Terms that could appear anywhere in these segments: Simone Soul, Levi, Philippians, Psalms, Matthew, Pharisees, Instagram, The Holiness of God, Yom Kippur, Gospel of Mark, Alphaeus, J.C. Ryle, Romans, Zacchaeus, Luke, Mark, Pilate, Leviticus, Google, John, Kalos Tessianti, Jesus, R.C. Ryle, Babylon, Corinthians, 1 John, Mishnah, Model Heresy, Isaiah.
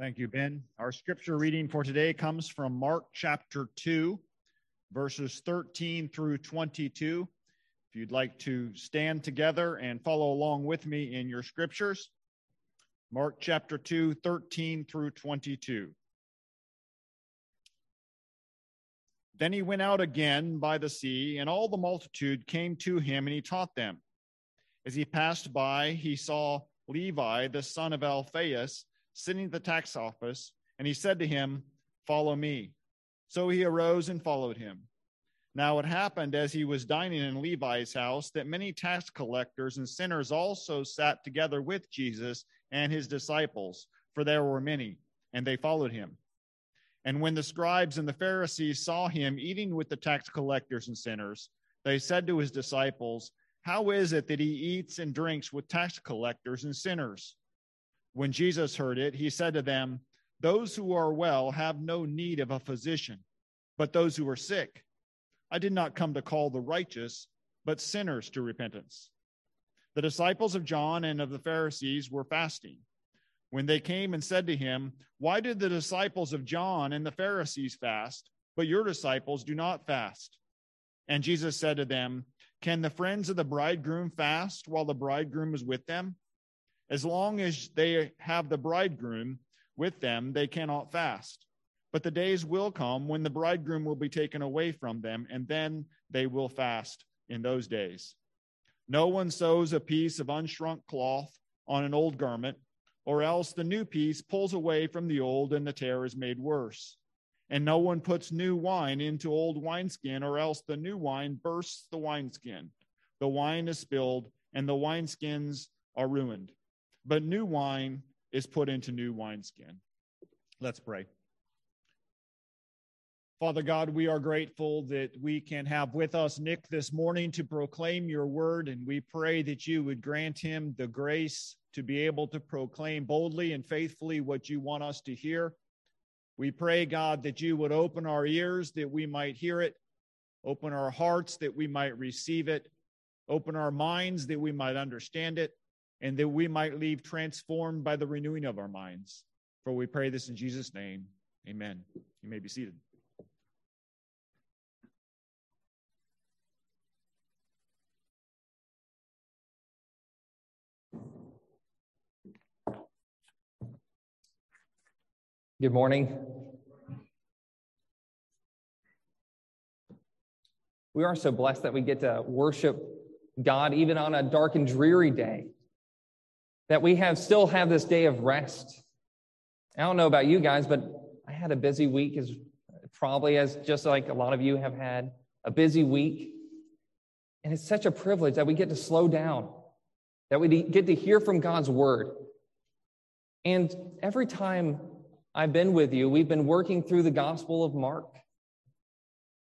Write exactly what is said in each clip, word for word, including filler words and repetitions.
Thank you, Ben. Our scripture reading for today comes from Mark chapter two, verses thirteen through twenty-two. If you'd like to stand together and follow along with me in your scriptures, Mark chapter two, thirteen through twenty-two. Then he went out again by the sea, and all the multitude came to him, and he taught them. As he passed by, he saw Levi, the son of Alphaeus, sitting at the tax office, and he said to him, "Follow me." So he arose and followed him. Now it happened as he was dining in Levi's house that many tax collectors and sinners also sat together with Jesus and his disciples, for there were many, and they followed him. And when the scribes and the Pharisees saw him eating with the tax collectors and sinners, they said to his disciples, "How is it that he eats and drinks with tax collectors and sinners?" When Jesus heard it, he said to them, "Those who are well have no need of a physician, but those who are sick. I did not come to call the righteous, but sinners to repentance." The disciples of John and of the Pharisees were fasting. When they came and said to him, "Why did the disciples of John and the Pharisees fast, but your disciples do not fast?" And Jesus said to them, "Can the friends of the bridegroom fast while the bridegroom is with them? As long as they have the bridegroom with them, they cannot fast. But the days will come when the bridegroom will be taken away from them, and then they will fast in those days. No one sews a piece of unshrunk cloth on an old garment, or else the new piece pulls away from the old, and the tear is made worse. And no one puts new wine into old wineskin, or else the new wine bursts the wineskin. The wine is spilled, and the wineskins are ruined. But new wine is put into new wineskin." Let's pray. Father God, we are grateful that we can have with us Nick this morning to proclaim your word, and we pray that you would grant him the grace to be able to proclaim boldly and faithfully what you want us to hear. We pray, God, that you would open our ears that we might hear it, open our hearts that we might receive it, open our minds that we might understand it, and that we might leave transformed by the renewing of our minds. For we pray this in Jesus' name. Amen. You may be seated. Good morning. We are so blessed that we get to worship God even on a dark and dreary day, that we have still have this day of rest. I don't know about you guys, but I had a busy week, as probably as just like a lot of you have had a busy week. And it's such a privilege that we get to slow down, that we get to hear from God's word. And every time I've been with you, we've been working through the Gospel of Mark.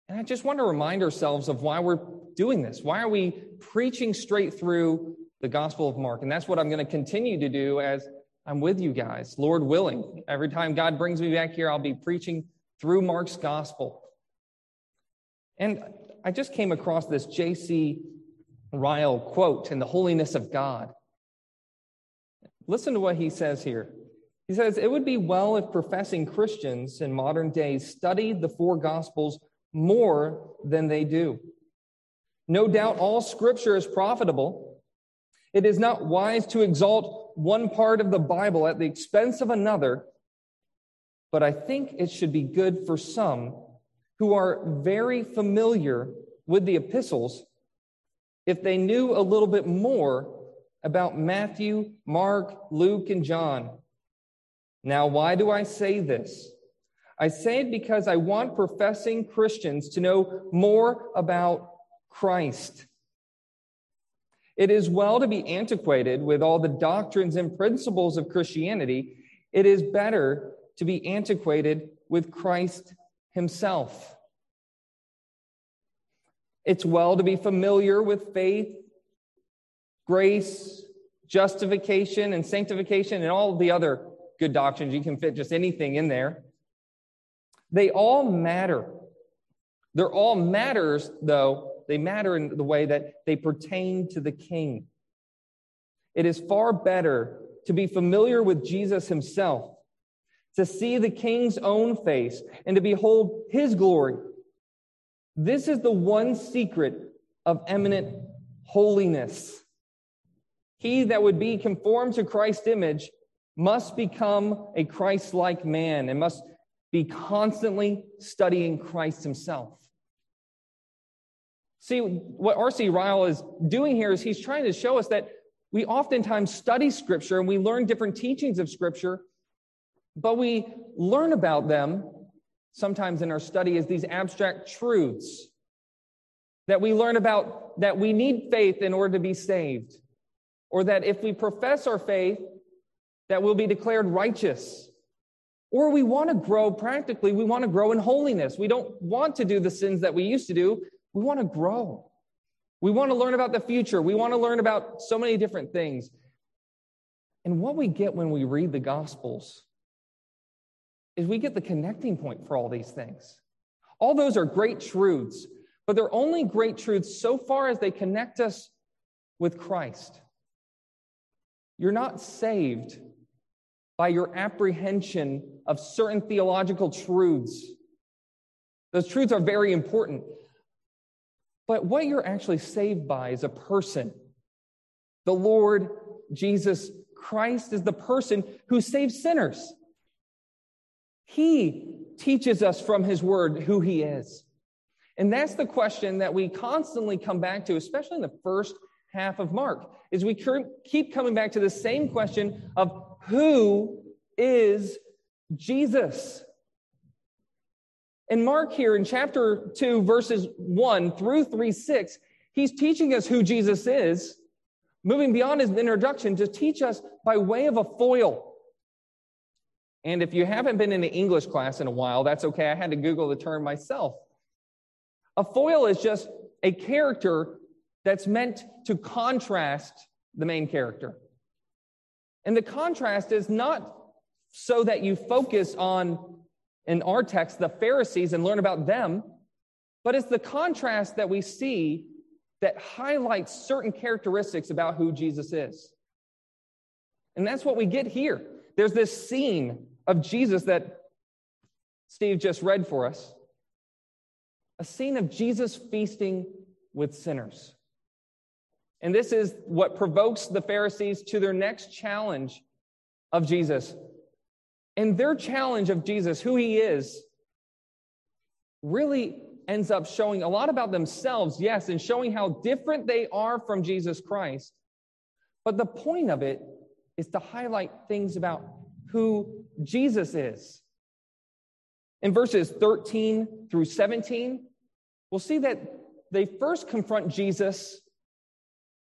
And I just want to remind ourselves of why we're doing this. Why are we preaching straight through the Gospel of Mark? And that's what I'm going to continue to do as I'm with you guys, Lord willing. Every time God brings me back here, I'll be preaching through Mark's Gospel. And I just came across this J C Ryle quote in The Holiness of God. Listen to what he says here. He says, "It would be well if professing Christians in modern days studied the four Gospels more than they do. No doubt all Scripture is profitable. It is not wise to exalt one part of the Bible at the expense of another, but I think it should be good for some who are very familiar with the epistles if they knew a little bit more about Matthew, Mark, Luke, and John. Now, why do I say this? I say it because I want professing Christians to know more about Christ. It is well to be antiquated with all the doctrines and principles of Christianity. It is better to be antiquated with Christ himself. It's well to be familiar with faith, grace, justification, and sanctification, and all the other good doctrines. You can fit just anything in there. They all matter. They're all matters, though. They matter in the way that they pertain to the King. It is far better to be familiar with Jesus himself to see the King's own face, and to behold his glory. This is the one secret of eminent holiness. He that would be conformed to Christ's image must become a Christ-like man and must be constantly studying Christ himself. See, what R C. Ryle is doing here is he's trying to show us that we oftentimes study Scripture and we learn different teachings of Scripture, but we learn about them sometimes in our study as these abstract truths that we learn about, that we need faith in order to be saved, or that if we profess our faith, that we'll be declared righteous. Or we want to grow practically. We want to grow in holiness. We don't want to do the sins that we used to do. We want to grow. We want to learn about the future. We want to learn about so many different things. And what we get when we read the Gospels is we get the connecting point for all these things. All those are great truths, but they're only great truths so far as they connect us with Christ. You're not saved by your apprehension of certain theological truths. Those truths are very important. But what you're actually saved by is a person. The Lord Jesus Christ is the person who saves sinners. He teaches us from his word who he is. And that's the question that we constantly come back to, especially in the first half of Mark, is we keep coming back to the same question of who is Jesus? And Mark here in chapter two, verses one through three, six, he's teaching us who Jesus is, moving beyond his introduction to teach us by way of a foil. And if you haven't been in an English class in a while, that's okay. I had to Google the term myself. A foil is just a character that's meant to contrast the main character. And the contrast is not so that you focus on, in our text, the Pharisees and learn about them, but it's the contrast that we see that highlights certain characteristics about who Jesus is. And that's what we get here. There's this scene of Jesus that Steve just read for us, a scene of Jesus feasting with sinners. And this is what provokes the Pharisees to their next challenge of Jesus. And their challenge of Jesus, who he is, really ends up showing a lot about themselves, yes, and showing how different they are from Jesus Christ. But the point of it is to highlight things about who Jesus is. In verses thirteen through seventeen, we'll see that they first confront Jesus,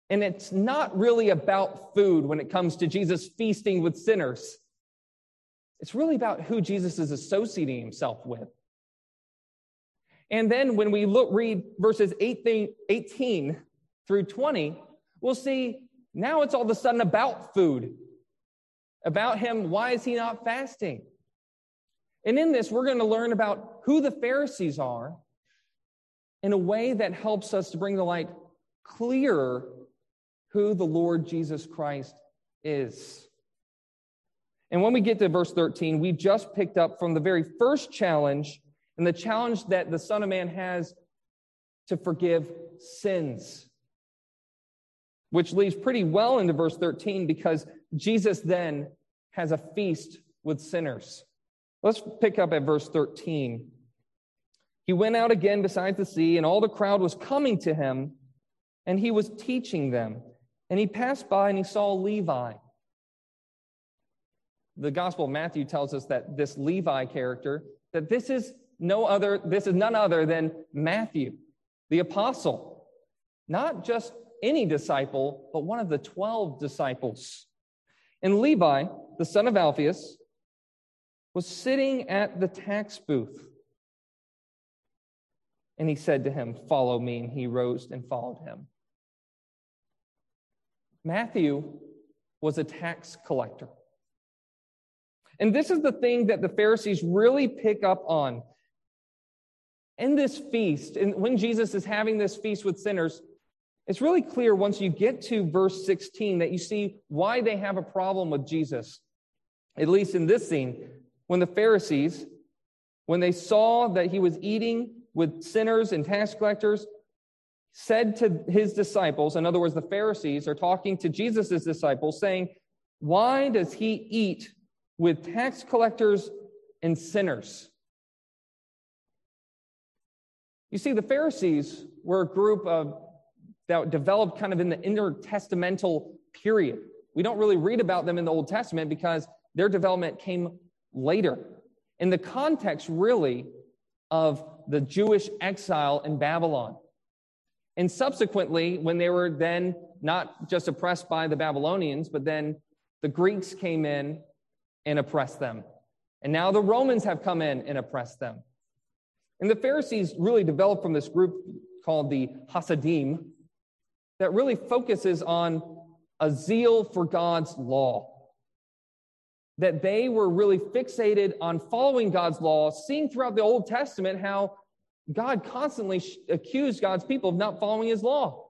and it's not really about food when it comes to Jesus feasting with sinners. It's really about who Jesus is associating himself with. And then when we look, read verses eighteen through twenty, we'll see now it's all of a sudden about food, about him. Why is he not fasting? And in this, we're going to learn about who the Pharisees are in a way that helps us to bring to light clearer who the Lord Jesus Christ is. And when we get to verse thirteen, we just picked up from the very first challenge and the challenge that the Son of Man has to forgive sins, which leads pretty well into verse thirteen because Jesus then has a feast with sinners. Let's pick up at verse thirteen. He went out again beside the sea, and all the crowd was coming to him, and he was teaching them. And he passed by, and he saw Levi. The Gospel of Matthew tells us that this Levi character, that this is no other, this is none other than Matthew, the apostle, not just any disciple, but one of the twelve disciples. And Levi, the son of Alphaeus, was sitting at the tax booth. And he said to him, "Follow me." And he rose and followed him. Matthew was a tax collector. And this is the thing that the Pharisees really pick up on. In this feast, and when Jesus is having this feast with sinners, it's really clear once you get to verse sixteen that you see why they have a problem with Jesus, at least in this scene. when the Pharisees, when they saw that he was eating with sinners and tax collectors, said to his disciples, in other words, the Pharisees are talking to Jesus' disciples, saying, why does he eat with tax collectors and sinners? You see, the Pharisees were a group of that developed kind of in the intertestamental period. We don't really read about them in the Old Testament because their development came later. In the context, really, of the Jewish exile in Babylon. And subsequently, when they were then not just oppressed by the Babylonians, but then the Greeks came in and oppressed them. And now the Romans have come in and oppressed them. And the Pharisees really developed from this group called the Hasidim that really focuses on a zeal for God's law. That they were really fixated on following God's law, seeing throughout the Old Testament how God constantly accused God's people of not following his law,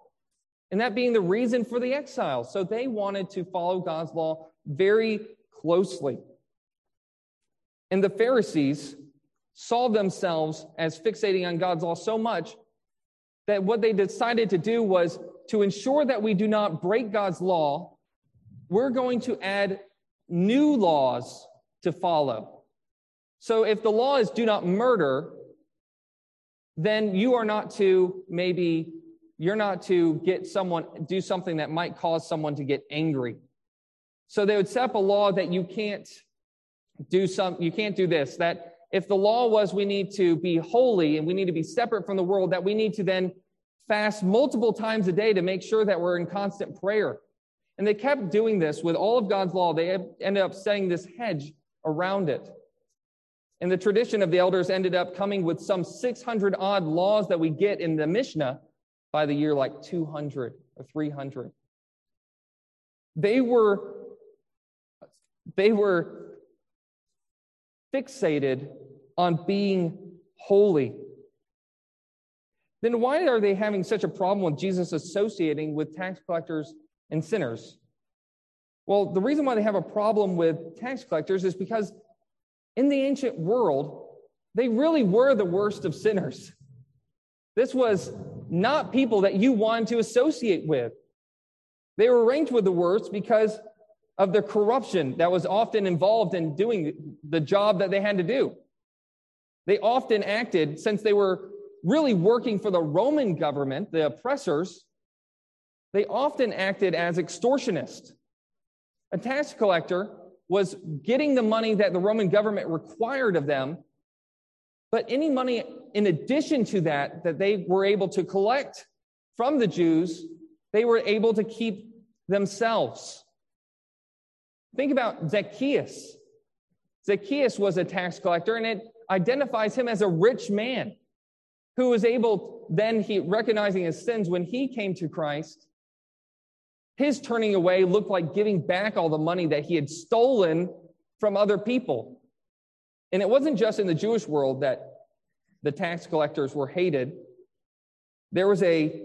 and that being the reason for the exile. So they wanted to follow God's law very closely. And the Pharisees saw themselves as fixating on God's law so much that what they decided to do was to ensure that we do not break God's law, we're going to add new laws to follow. So if the law is do not murder, then you are not to maybe, you're not to get someone, do something that might cause someone to get angry. So they would set up a law that you can't do some, you can't do this, that if the law was we need to be holy and we need to be separate from the world, that we need to then fast multiple times a day to make sure that we're in constant prayer. And they kept doing this with all of God's law. They ended up setting this hedge around it. And the tradition of the elders ended up coming with some six hundred odd laws that we get in the Mishnah by the year like two hundred or three hundred. They were, they were fixated on being holy. Then why are they having such a problem with Jesus associating with tax collectors and sinners? Well, the reason why they have a problem with tax collectors is because in the ancient world, they really were the worst of sinners. This was not people that you wanted to associate with. They were ranked with the worst because of the corruption that was often involved in doing the job that they had to do. They often acted, since they were really working for the Roman government, the oppressors, they often acted as extortionists. A tax collector was getting the money that the Roman government required of them, but any money in addition to that, that they were able to collect from the Jews, they were able to keep themselves. Think about Zacchaeus. Zacchaeus was a tax collector, and it identifies him as a rich man who was able, then he recognizing his sins when he came to Christ, his turning away looked like giving back all the money that he had stolen from other people. And it wasn't just in the Jewish world that the tax collectors were hated. There was a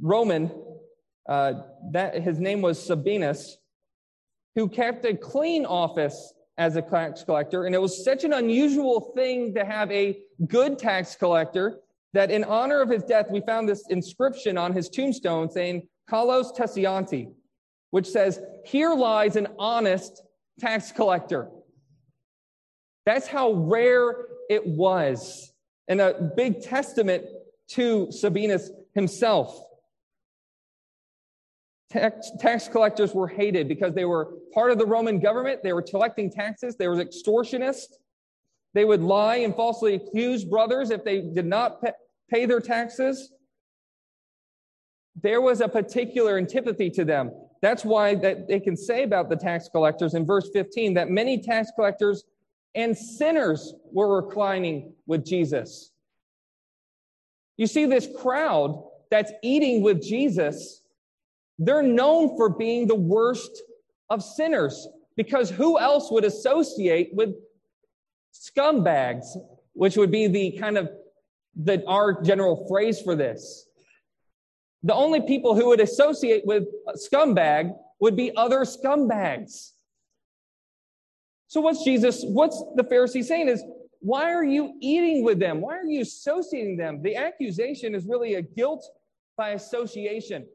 Roman, uh, that his name was Sabinus, who kept a clean office as a tax collector. And it was such an unusual thing to have a good tax collector that in honor of his death, we found this inscription on his tombstone saying, Kalos Tessianti, which says, here lies an honest tax collector. That's how rare it was, and a big testament to Sabinus himself. Tax, tax collectors were hated because they were part of the Roman government. They were collecting taxes. They were extortionists. They would lie and falsely accuse brothers if they did not pay their taxes. There was a particular antipathy to them. That's why that they can say about the tax collectors in verse fifteen that many tax collectors and sinners were reclining with Jesus. You see, this crowd that's eating with Jesus, they're known for being the worst of sinners, because who else would associate with scumbags, which would be the kind of the our general phrase for this. The only people who would associate with a scumbag would be other scumbags. So what's Jesus, what's the Pharisees saying is, why are you eating with them? Why are you associating them? The accusation is really a guilt by association.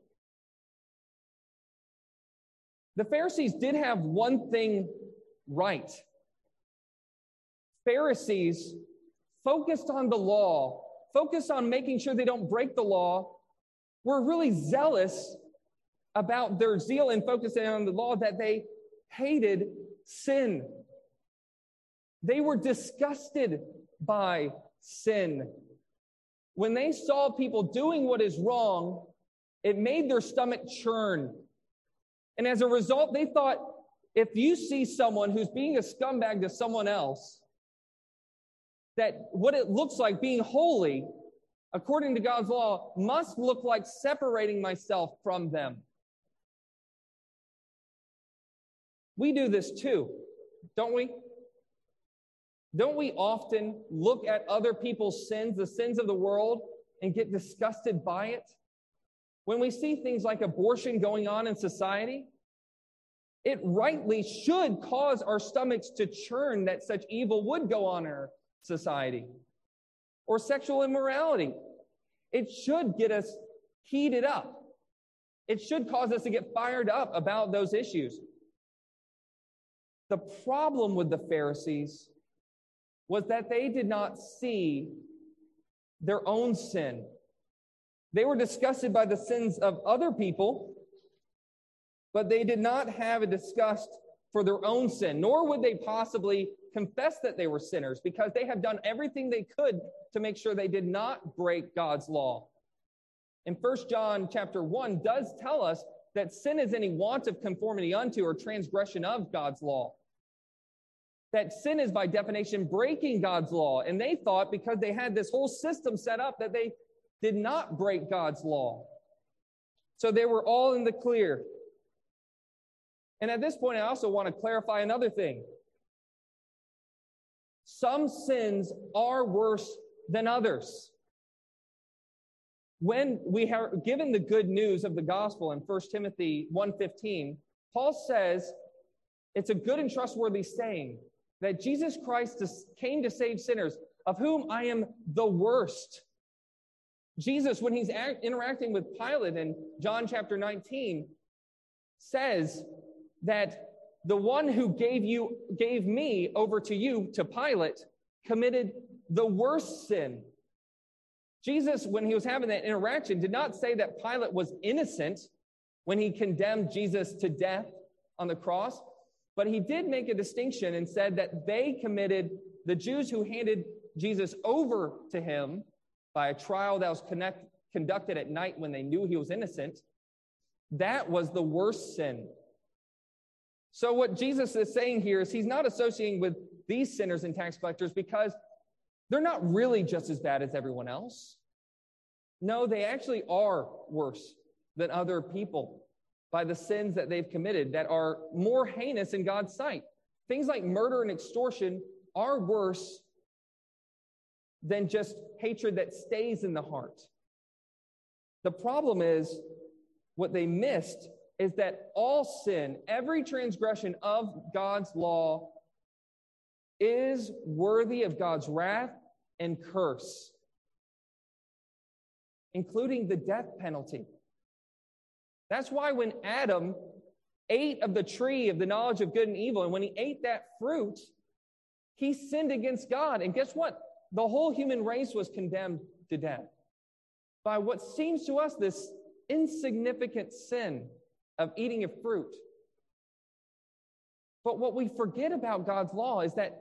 The Pharisees did have one thing right. Pharisees focused on the law, focused on making sure they don't break the law, were really zealous about their zeal and focusing on the law that they hated sin. They were disgusted by sin. When they saw people doing what is wrong, it made their stomach churn. And as a result, they thought, if you see someone who's being a scumbag to someone else, that what it looks like being holy, according to God's law, must look like separating myself from them. We do this too, don't we? Don't we often look at other people's sins, the sins of the world, and get disgusted by it? When we see things like abortion going on in society, it rightly should cause our stomachs to churn that such evil would go on in our society. Or sexual immorality. It should get us heated up. It should cause us to get fired up about those issues. The problem with the Pharisees was that they did not see their own sin. They were disgusted by the sins of other people, but they did not have a disgust for their own sin, nor would they possibly confess that they were sinners, because they have done everything they could to make sure they did not break God's law. And First John chapter one does tell us that sin is any want of conformity unto or transgression of God's law. That sin is by definition breaking God's law. And they thought, because they had this whole system set up, that they did not break God's law. So they were all in the clear. And at this point, I also want to clarify another thing. Some sins are worse than others. When we are given the good news of the gospel in First Timothy one fifteen, Paul says, it's a good and trustworthy saying that Jesus Christ came to save sinners, of whom I am the worst. Jesus, when he's interacting with Pilate in John chapter nineteen, says that the one who gave you gave me over to you, to Pilate, committed the worst sin. Jesus, when he was having that interaction, did not say that Pilate was innocent when he condemned Jesus to death on the cross, but he did make a distinction and said that they committed, the Jews who handed Jesus over to him by a trial that was connect, conducted at night when they knew he was innocent, that was the worst sin. So what Jesus is saying here is he's not associating with these sinners and tax collectors because they're not really just as bad as everyone else. No, they actually are worse than other people by the sins that they've committed that are more heinous in God's sight. Things like murder and extortion are worse than just hatred that stays in the heart. The problem is, what they missed is that all sin, every transgression of God's law, is worthy of God's wrath and curse, including the death penalty. That's why when Adam ate of the tree of the knowledge of good and evil, and when he ate that fruit, he sinned against God. And guess what? The whole human race was condemned to death by what seems to us this insignificant sin of eating a fruit. But what we forget about God's law is that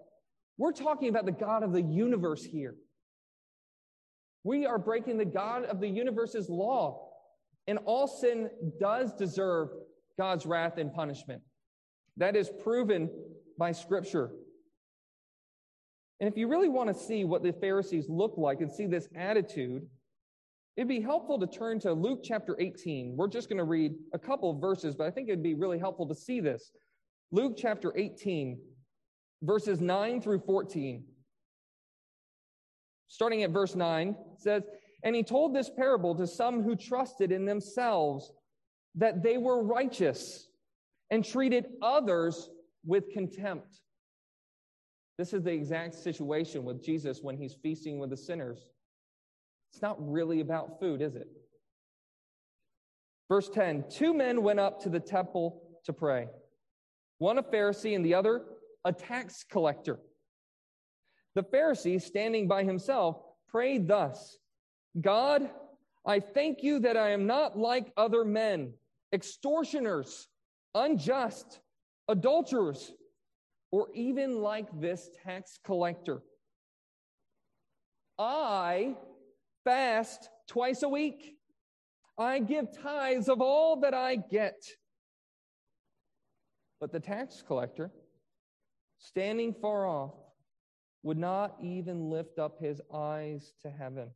we're talking about the God of the universe here. We are breaking the God of the universe's law, and all sin does deserve God's wrath and punishment. That is proven by Scripture. And if you really want to see what the Pharisees look like and see this attitude, it'd be helpful to turn to Luke chapter eighteen. We're just going to read a couple of verses, but I think it'd be really helpful to see this. Luke chapter eighteen, verses nine through fourteen. Starting at verse nine, says, and he told this parable to some who trusted in themselves that they were righteous and treated others with contempt. This is the exact situation with Jesus when he's feasting with the sinners. It's not really about food, is it? Verse ten, two men went up to the temple to pray. One a Pharisee and the other a tax collector. The Pharisee, standing by himself, prayed thus, God, I thank you that I am not like other men, extortioners, unjust, adulterers, or even like this tax collector. I fast twice a week. I give tithes of all that I get. But the tax collector, standing far off, would not even lift up his eyes to heaven,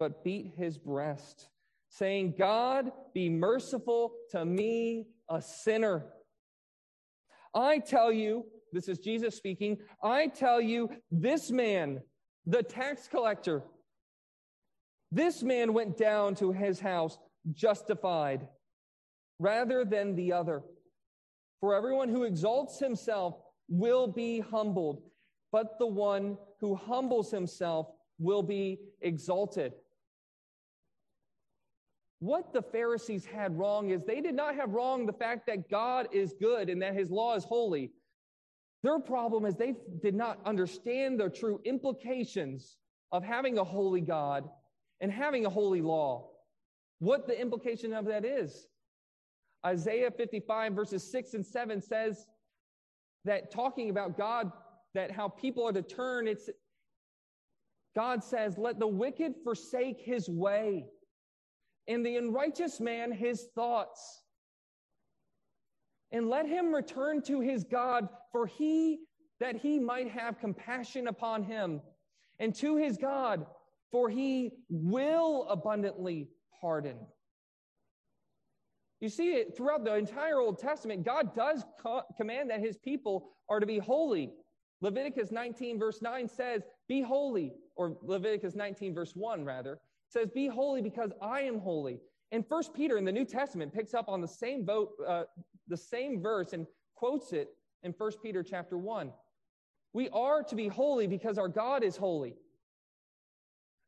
but beat his breast, saying, God, be merciful to me, a sinner. I tell you, this is Jesus speaking, I tell you, this man, the tax collector, this man went down to his house justified rather than the other. For everyone who exalts himself will be humbled, but the one who humbles himself will be exalted. What the Pharisees had wrong is they did not have wrong the fact that God is good and that his law is holy. Their problem is they did not understand the true implications of having a holy God and having a holy law. What the implication of that is. Isaiah fifty-five verses six and seven says that talking about God, that how people are to turn, it's God says, let the wicked forsake his way, and the unrighteous man his thoughts. And let him return to his God, for he, that he might have compassion upon him. And to his God, for he will abundantly pardon. You see it throughout the entire Old Testament, God does co- command that his people are to be holy. Leviticus nineteen verse nine says, be holy, or Leviticus nineteen verse one rather, says, be holy because I am holy. And First Peter in the New Testament picks up on the same vote, uh, the same verse and quotes it in First Peter chapter one. We are to be holy because our God is holy.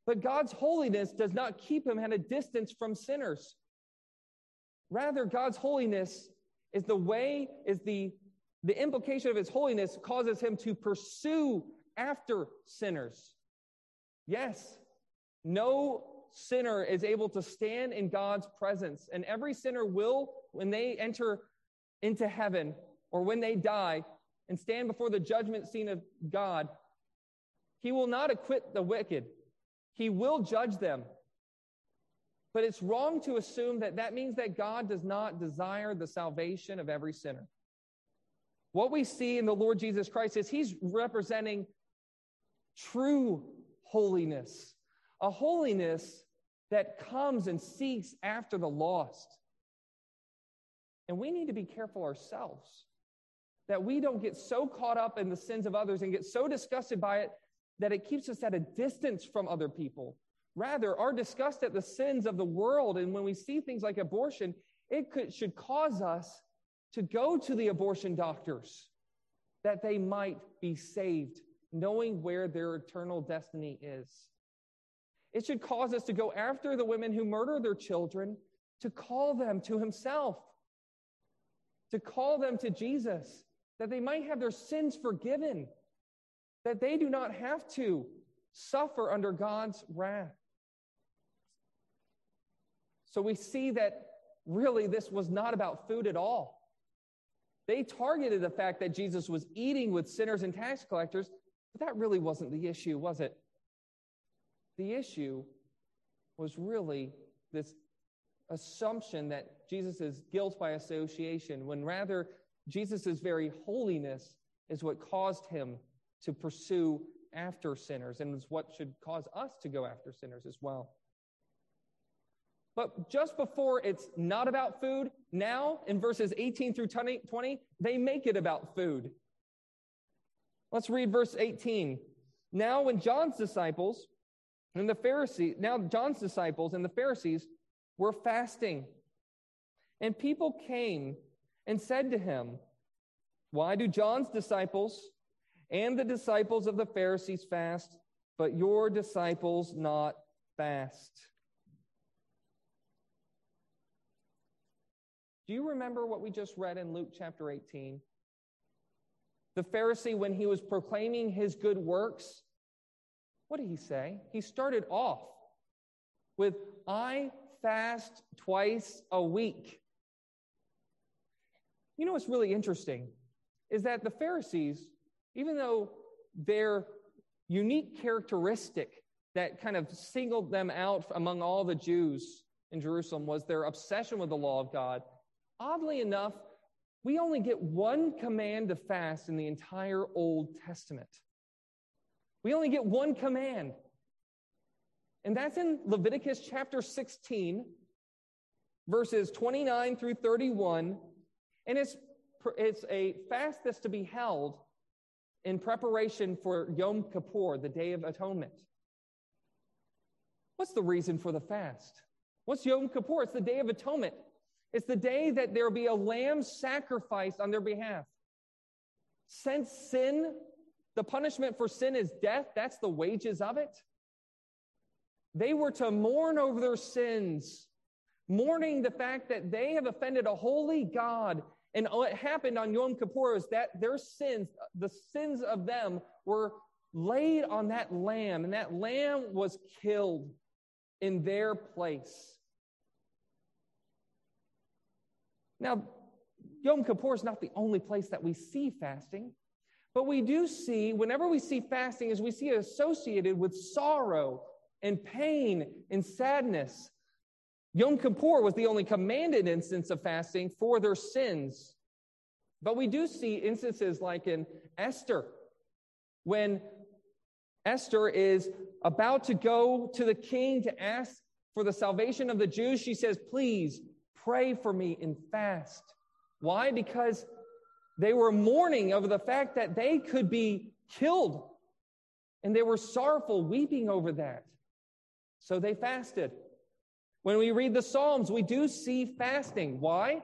But God's holiness does not keep him at a distance from sinners. Rather, God's holiness is the way, is the, the implication of his holiness causes him to pursue after sinners. Yes, no sinner is able to stand in God's presence, and every sinner will, when they enter into heaven or when they die and stand before the judgment seat of God, he will not acquit the wicked. He will judge them. But it's wrong to assume that that means that God does not desire the salvation of every sinner. What we see in the Lord Jesus Christ is he's representing true holiness, a holiness that comes and seeks after the lost. And we need to be careful ourselves that we don't get so caught up in the sins of others and get so disgusted by it that it keeps us at a distance from other people. Rather, our disgust at the sins of the world, and when we see things like abortion, it could, should cause us to go to the abortion doctors that they might be saved, knowing where their eternal destiny is. It should cause us to go after the women who murder their children, to call them to himself, to call them to Jesus, that they might have their sins forgiven, that they do not have to suffer under God's wrath. So we see that really this was not about food at all. They targeted the fact that Jesus was eating with sinners and tax collectors, but that really wasn't the issue, was it? The issue was really this assumption that Jesus is guilt by association, when rather Jesus' very holiness is what caused him to pursue after sinners and is what should cause us to go after sinners as well. But just before it's not about food, now in verses eighteen through twenty, they make it about food. Let's read verse eighteen. Now when John's disciples... And the Pharisees, now John's disciples and the Pharisees were fasting. And people came and said to him, why do John's disciples and the disciples of the Pharisees fast, but your disciples not fast. Do you remember what we just read in Luke chapter eighteen? The Pharisee, when he was proclaiming his good works, what did he say? He started off with, I fast twice a week. You know what's really interesting is that the Pharisees, even though their unique characteristic that kind of singled them out among all the Jews in Jerusalem was their obsession with the law of God, oddly enough, we only get one command to fast in the entire Old Testament. We only get one command. And that's in Leviticus chapter sixteen, verses twenty-nine through thirty-one. And it's, it's a fast that's to be held in preparation for Yom Kippur, the Day of Atonement. What's the reason for the fast? What's Yom Kippur? It's the Day of Atonement. It's the day that there'll be a lamb sacrificed on their behalf. Since sin, the punishment for sin is death, that's the wages of it. They were to mourn over their sins, mourning the fact that they have offended a holy God. And what happened on Yom Kippur is that their sins, the sins of them, were laid on that lamb, and that lamb was killed in their place. Now, Yom Kippur is not the only place that we see fasting, but we do see, whenever we see fasting, is we see it associated with sorrow and pain and sadness. Yom Kippur was the only commanded instance of fasting for their sins. But we do see instances like in Esther, when Esther is about to go to the king to ask for the salvation of the Jews, she says, please, pray for me and fast. Why? Because they were mourning over the fact that they could be killed. And they were sorrowful, weeping over that. So they fasted. When we read the Psalms, we do see fasting. Why?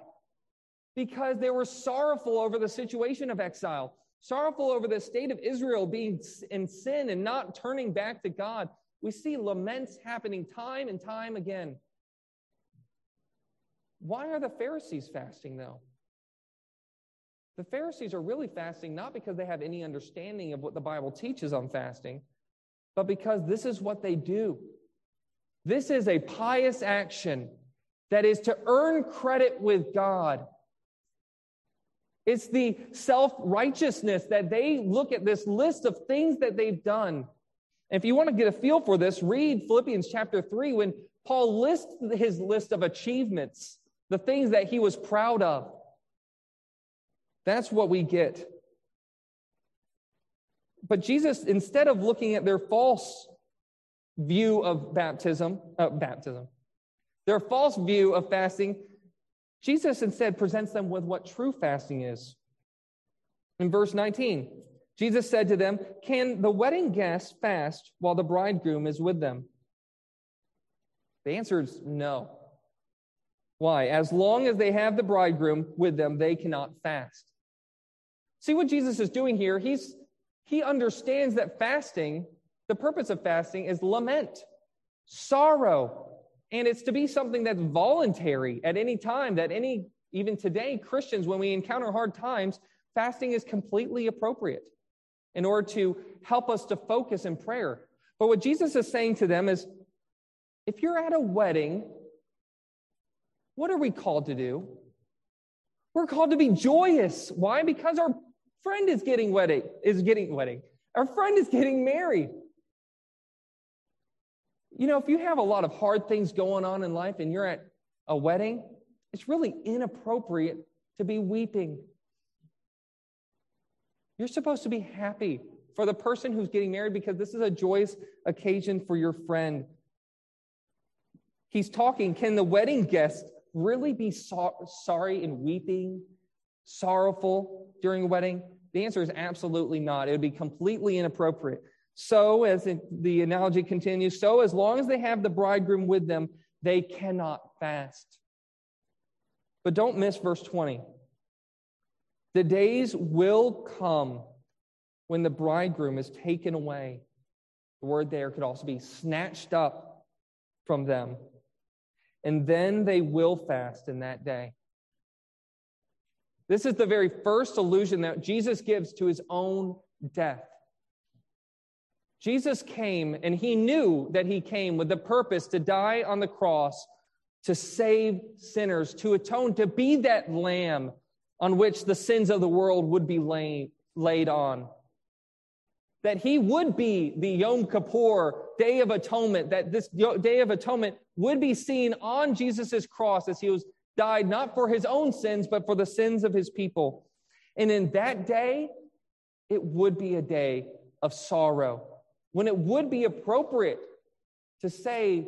Because they were sorrowful over the situation of exile, sorrowful over the state of Israel being in sin and not turning back to God. We see laments happening time and time again. Why are the Pharisees fasting, though? The Pharisees are really fasting not because they have any understanding of what the Bible teaches on fasting, but because this is what they do. This is a pious action that is to earn credit with God. It's the self-righteousness that they look at this list of things that they've done. And if you want to get a feel for this, read Philippians chapter three when Paul lists his list of achievements, the things that he was proud of. That's what we get. But Jesus, instead of looking at their false view of baptism, uh, baptism, their false view of fasting, Jesus instead presents them with what true fasting is. In verse nineteen, Jesus said to them, "Can the wedding guests fast while the bridegroom is with them?" The answer is no. Why? As long as they have the bridegroom with them, they cannot fast. See what Jesus is doing here? He's, he understands that fasting, the purpose of fasting is lament, sorrow, and it's to be something that's voluntary at any time, that any, even today, Christians, when we encounter hard times, fasting is completely appropriate in order to help us to focus in prayer. But what Jesus is saying to them is, if you're at a wedding, what are we called to do? We're called to be joyous. Why? Because our friend is getting wedding, is getting wedding. Our friend is getting married. You know, if you have a lot of hard things going on in life and you're at a wedding, it's really inappropriate to be weeping. You're supposed to be happy for the person who's getting married because this is a joyous occasion for your friend. He's talking, can the wedding guest really be so- sorry and weeping, sorrowful during a wedding? The answer is absolutely not. It would be completely inappropriate. So, as it, the analogy continues, so as long as they have the bridegroom with them, they cannot fast. But don't miss verse twenty. The days will come when the bridegroom is taken away. The word there could also be snatched up from them. And then they will fast in that day. This is the very first allusion that Jesus gives to his own death. Jesus came, and he knew that he came with the purpose to die on the cross, to save sinners, to atone, to be that lamb on which the sins of the world would be laid, laid on. That he would be the Yom Kippur, Day of Atonement, that this Day of Atonement would be seen on Jesus' cross as he was died not for his own sins, but for the sins of his people. And in that day, it would be a day of sorrow, when it would be appropriate to say,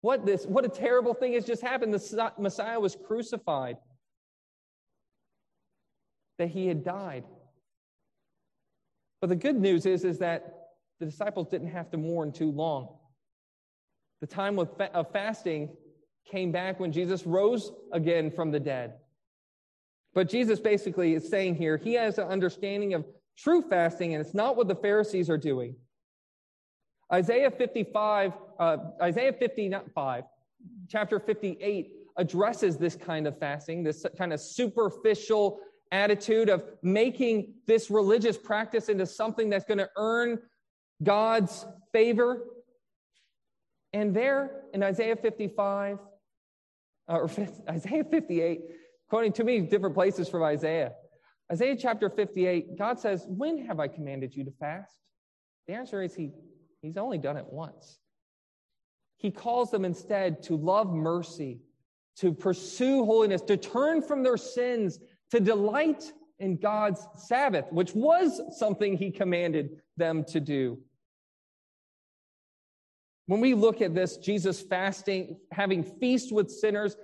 what this, what a terrible thing has just happened. The Messiah was crucified, that he had died. But the good news is, is that the disciples didn't have to mourn too long. The time of, fa- of fasting came back when Jesus rose again from the dead. But Jesus basically is saying here, he has an understanding of true fasting, and it's not what the Pharisees are doing. Isaiah fifty-five, uh, Isaiah fifty-five, chapter fifty-eight addresses this kind of fasting, this kind of superficial attitude of making this religious practice into something that's going to earn God's favor. And there in Isaiah fifty-five, or Isaiah fifty-eight, quoting too many different places from Isaiah. Isaiah chapter fifty-eight, God says, when have I commanded you to fast? The answer is he, he's only done it once. He calls them instead to love mercy, to pursue holiness, to turn from their sins, to delight in God's Sabbath, which was something he commanded them to do. When we look at this, Jesus fasting, having feast with sinners,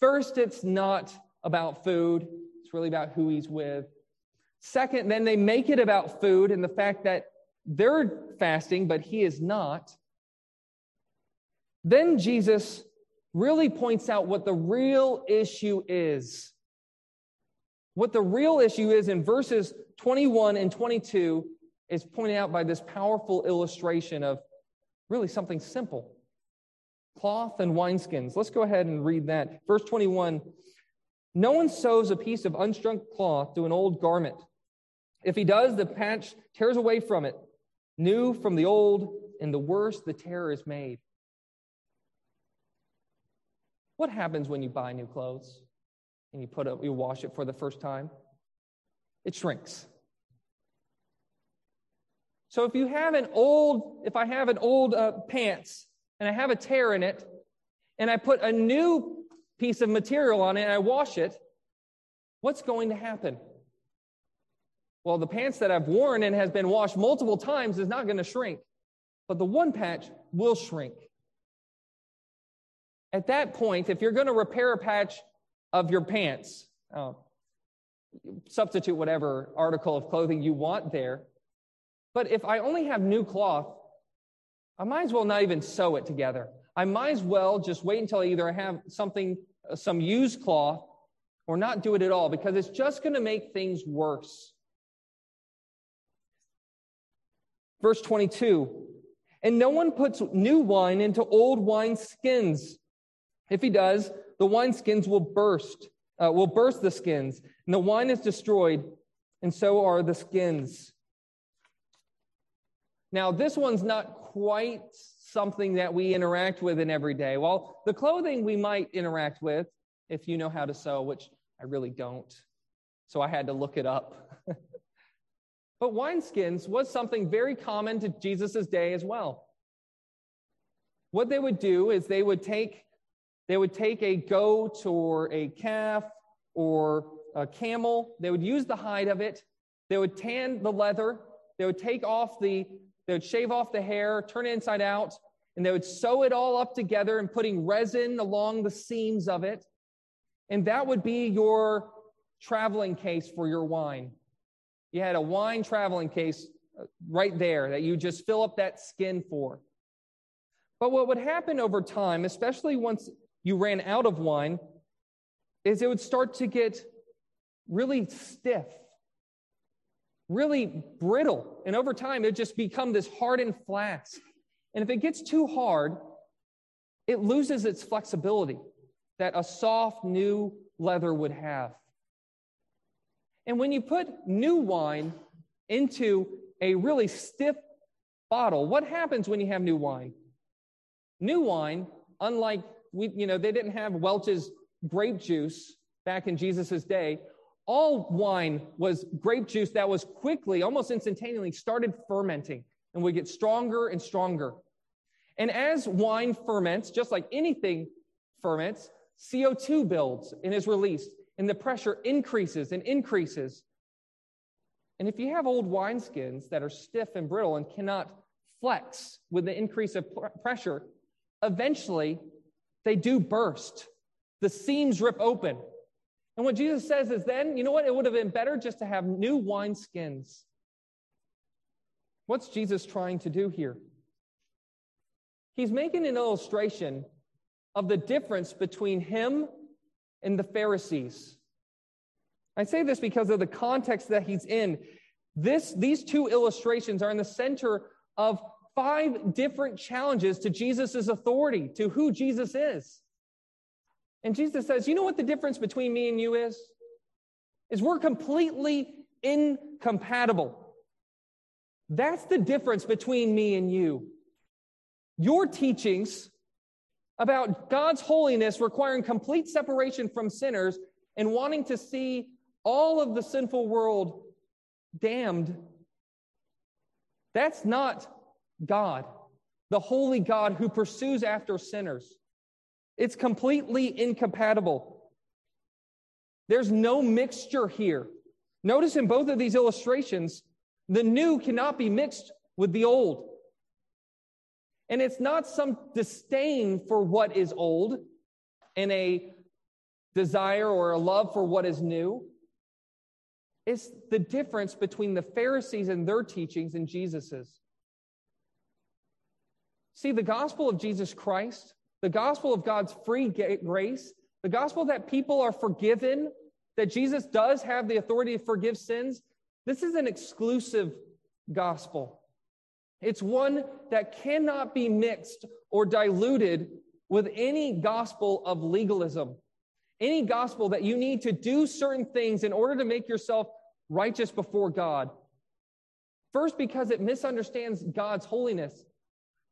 first, it's not about food. It's really about who he's with. Second, then they make it about food and the fact that they're fasting, but he is not. Then Jesus really points out what the real issue is. What the real issue is in verses twenty-one and twenty-two is pointed out by this powerful illustration of really something simple. Cloth and wineskins. Let's go ahead and read that. Verse twenty-one, no one sews a piece of unstrung cloth to an old garment. If he does, the patch tears away from it, new from the old, and the worse the tear is made. What happens when you buy new clothes and you put up, you wash it for the first time? It shrinks. So if you have an old, if I have an old uh, pants and I have a tear in it and I put a new piece of material on it and I wash it, what's going to happen? Well, the pants that I've worn and has been washed multiple times is not going to shrink, but the one patch will shrink. At that point, if you're going to repair a patch of your pants, uh, substitute whatever article of clothing you want there, but if I only have new cloth, I might as well not even sew it together. I might as well just wait until either I have something, some used cloth, or not do it at all, because it's just going to make things worse. Verse twenty-two, and no one puts new wine into old wine skins. If he does, the wine skins will burst, uh, will burst the skins, and the wine is destroyed, and so are the skins. Now, this one's not quite something that we interact with in every day. Well, the clothing we might interact with, if you know how to sew, which I really don't, so I had to look it up. But wineskins was something very common to Jesus's day as well. What they would do is they would take, they would take a goat or a calf or a camel. They would use the hide of it. They would tan the leather. They would take off the, they would shave off the hair, turn it inside out, and they would sew it all up together and putting resin along the seams of it. And that would be your traveling case for your wine. You had a wine traveling case right there that you just fill up that skin for. But what would happen over time, especially once you ran out of wine, is it would start to get really stiff. really brittle. And over time, it'll just become this hardened flask. And if it gets too hard, it loses its flexibility that a soft new leather would have. And when you put new wine into a really stiff bottle, what happens when you have new wine? New wine, unlike, we, you know, they didn't have Welch's grape juice back in Jesus's day. All wine was grape juice that was quickly, almost instantaneously, started fermenting and would get stronger and stronger. And as wine ferments, just like anything ferments, C O two builds and is released, and the pressure increases and increases. And if you have old wineskins that are stiff and brittle and cannot flex with the increase of pr- pressure, eventually they do burst. The seams rip open. And what Jesus says is then, you know what? It would have been better just to have new wineskins. What's Jesus trying to do here? He's making an illustration of the difference between him and the Pharisees. I say this because of the context that he's in. This, these two illustrations are in the center of five different challenges to Jesus' authority, to who Jesus is. And Jesus says, you know what the difference between me and you is? Is we're completely incompatible. That's the difference between me and you. Your teachings about God's holiness requiring complete separation from sinners and wanting to see all of the sinful world damned, that's not God, the holy God who pursues after sinners. It's completely incompatible. There's no mixture here. Notice in both of these illustrations, the new cannot be mixed with the old. And it's not some disdain for what is old and a desire or a love for what is new. It's the difference between the Pharisees and their teachings and Jesus's. See, the gospel of Jesus Christ, the gospel of God's free grace, the gospel that people are forgiven, that Jesus does have the authority to forgive sins, this is an exclusive gospel. It's one that cannot be mixed or diluted with any gospel of legalism, any gospel that you need to do certain things in order to make yourself righteous before God. First, because it misunderstands God's holiness.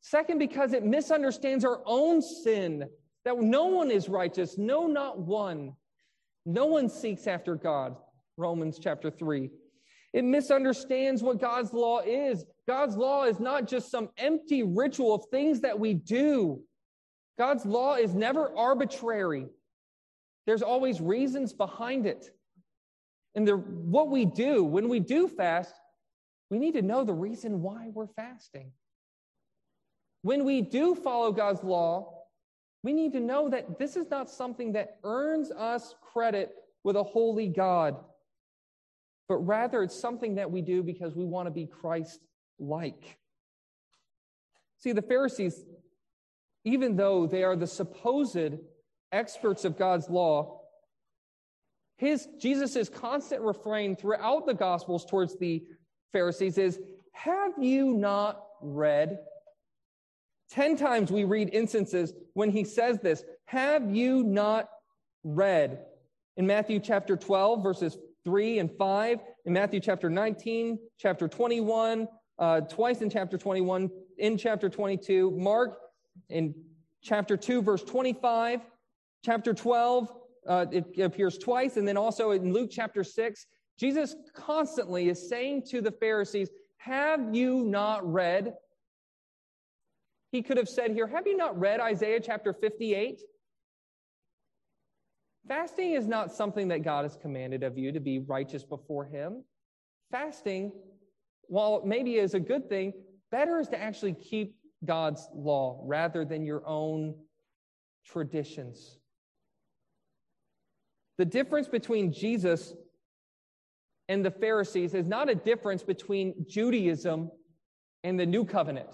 Second, because it misunderstands our own sin, that no one is righteous, no, not one. No one seeks after God, Romans chapter three. It misunderstands what God's law is. God's law is not just some empty ritual of things that we do. God's law is never arbitrary. There's always reasons behind it. And the, what we do, when we do fast, we need to know the reason why we're fasting. When we do follow God's law, we need to know that this is not something that earns us credit with a holy God, but rather it's something that we do because we want to be Christ-like. See, the Pharisees, even though they are the supposed experts of God's law, his Jesus' constant refrain throughout the Gospels towards the Pharisees is, have you not read? Ten times we read instances when he says this, have you not read? In Matthew chapter twelve, verses three and five, in Matthew chapter nineteen, chapter twenty-one, uh, twice in chapter twenty-one, in chapter twenty-two, Mark in chapter two, verse twenty-five, chapter twelve, uh, it appears twice, and then also in Luke chapter six, Jesus constantly is saying to the Pharisees, have you not read? He could have said here, have you not read Isaiah chapter fifty-eight? Fasting is not something that God has commanded of you to be righteous before him. Fasting, while it maybe is a good thing, better is to actually keep God's law rather than your own traditions. The difference between Jesus and the Pharisees is not a difference between Judaism and the new covenant.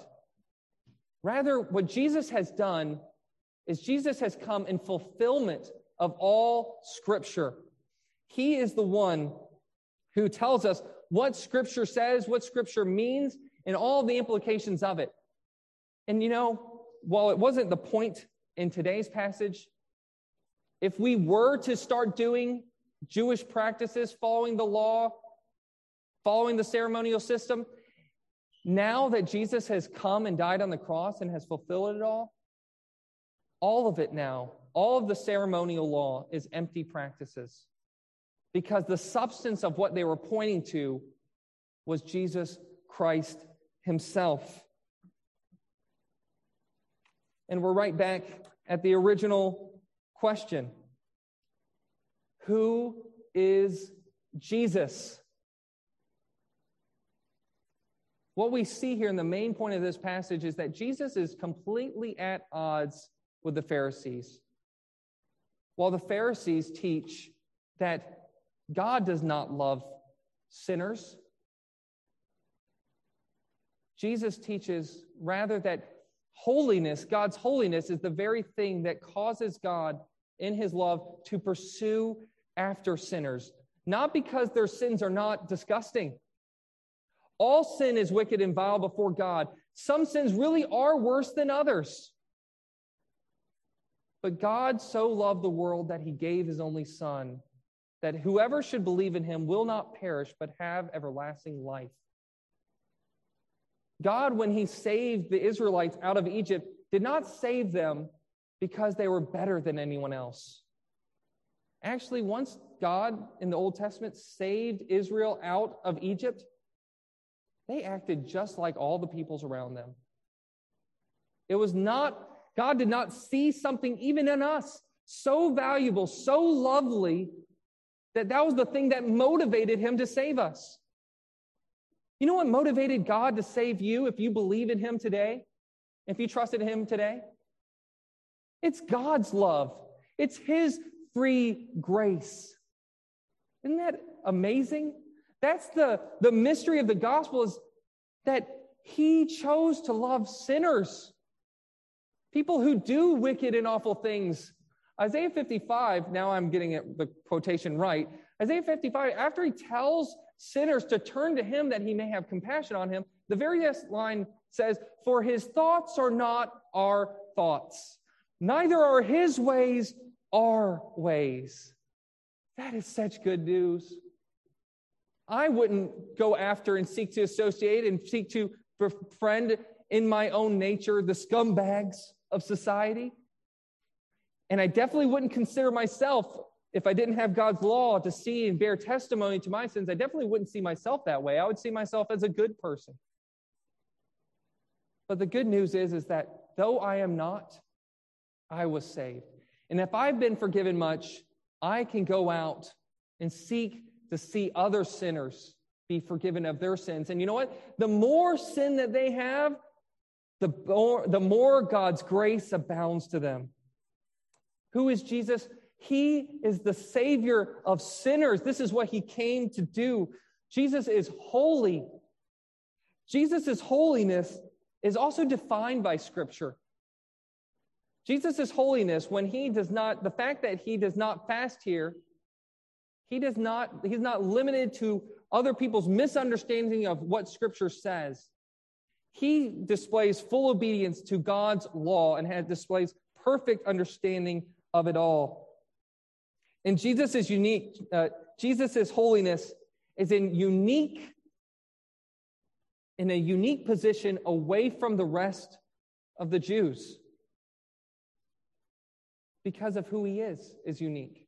Rather, what Jesus has done is Jesus has come in fulfillment of all Scripture. He is the one who tells us what Scripture says, what Scripture means, and all the implications of it. And you know, while it wasn't the point in today's passage, if we were to start doing Jewish practices, following the law, following the ceremonial system, now that Jesus has come and died on the cross and has fulfilled it all, all of it now, all of the ceremonial law is empty practices, because the substance of what they were pointing to was Jesus Christ himself. And we're right back at the original question. Who is Jesus? What we see here in the main point of this passage is that Jesus is completely at odds with the Pharisees. While the Pharisees teach that God does not love sinners, Jesus teaches rather that holiness, God's holiness, is the very thing that causes God in his love to pursue after sinners. Not because their sins are not disgusting. All sin is wicked and vile before God. Some sins really are worse than others. But God so loved the world that he gave his only Son, that whoever should believe in him will not perish but have everlasting life. God, when he saved the Israelites out of Egypt, did not save them because they were better than anyone else. Actually, once God in the Old Testament saved Israel out of Egypt, they acted just like all the peoples around them. It was not, God did not see something even in us so valuable, so lovely, that that was the thing that motivated him to save us. You know what motivated God to save you if you believe in him today? If you trusted him today? It's God's love. It's his free grace. Isn't that amazing? That's the, the mystery of the gospel, is that he chose to love sinners, people who do wicked and awful things. Isaiah fifty-five, now I'm getting it, the quotation right. Isaiah fifty-five, after he tells sinners to turn to him that he may have compassion on him, the very next line says, "For his thoughts are not our thoughts, neither are his ways our ways." That is such good news. I wouldn't go after and seek to associate and seek to befriend in my own nature the scumbags of society. And I definitely wouldn't consider myself, if I didn't have God's law to see and bear testimony to my sins, I definitely wouldn't see myself that way. I would see myself as a good person. But the good news is, is that though I am not, I was saved. And if I've been forgiven much, I can go out and seek to see other sinners be forgiven of their sins. And you know what? The more sin that they have, the more, the more God's grace abounds to them. Who is Jesus? He is the Savior of sinners. This is what he came to do. Jesus is holy. Jesus' holiness is also defined by Scripture. Jesus' holiness, when he does not, the fact that he does not fast here, He does not, he's not limited to other people's misunderstanding of what Scripture says. He displays full obedience to God's law and has displays perfect understanding of it all. And Jesus is unique. Uh, Jesus' holiness is in unique, in a unique position away from the rest of the Jews, because of who he is, is unique.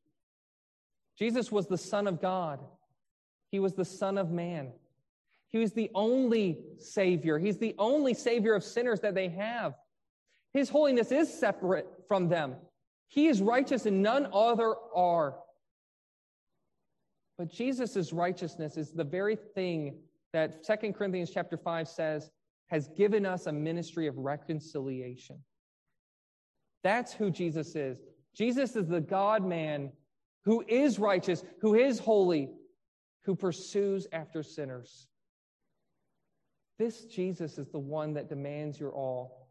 Jesus was the Son of God. He was the Son of Man. He was the only Savior. He's the only Savior of sinners that they have. His holiness is separate from them. He is righteous and none other are. But Jesus' righteousness is the very thing that Second Corinthians chapter five says has given us a ministry of reconciliation. That's who Jesus is. Jesus is the God-man who is righteous, who is holy, who pursues after sinners. This Jesus is the one that demands your all,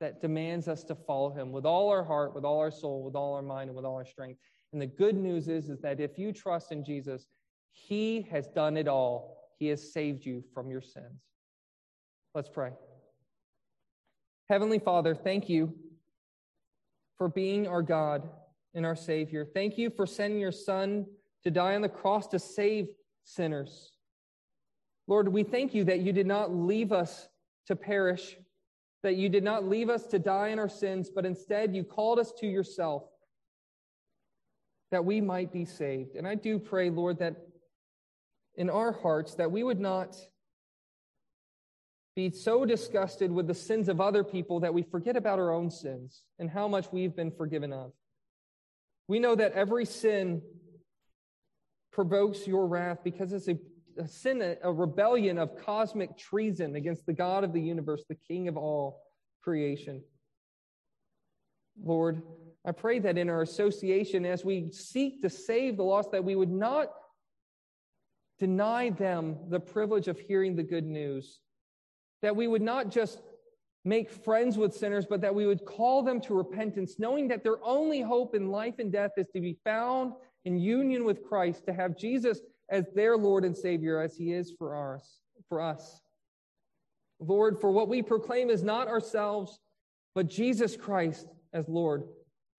that demands us to follow him with all our heart, with all our soul, with all our mind, and with all our strength. And the good news is, is that if you trust in Jesus, he has done it all. He has saved you from your sins. Let's pray. Heavenly Father, thank you for being our God and our Savior. Thank you for sending your Son to die on the cross to save sinners. Lord, we thank you that you did not leave us to perish, that you did not leave us to die in our sins, but instead you called us to yourself that we might be saved. And I do pray, Lord, that in our hearts that we would not be so disgusted with the sins of other people that we forget about our own sins and how much we've been forgiven of. We know that every sin provokes your wrath because it's a, a sin, a rebellion of cosmic treason against the God of the universe, the King of all creation. Lord, I pray that in our association, as we seek to save the lost, that we would not deny them the privilege of hearing the good news, that we would not just make friends with sinners, but that we would call them to repentance, knowing that their only hope in life and death is to be found in union with Christ, to have Jesus as their Lord and Savior, as he is for ours, for us. Lord, for what we proclaim is not ourselves, but Jesus Christ as Lord,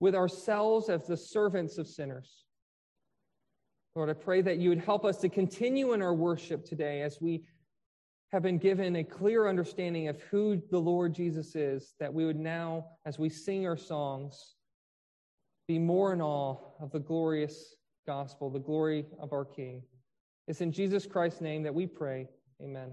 with ourselves as the servants of sinners. Lord, I pray that you would help us to continue in our worship today as we have been given a clear understanding of who the Lord Jesus is, that we would now, as we sing our songs, be more in awe of the glorious gospel, the glory of our King. It's in Jesus Christ's name that we pray. Amen.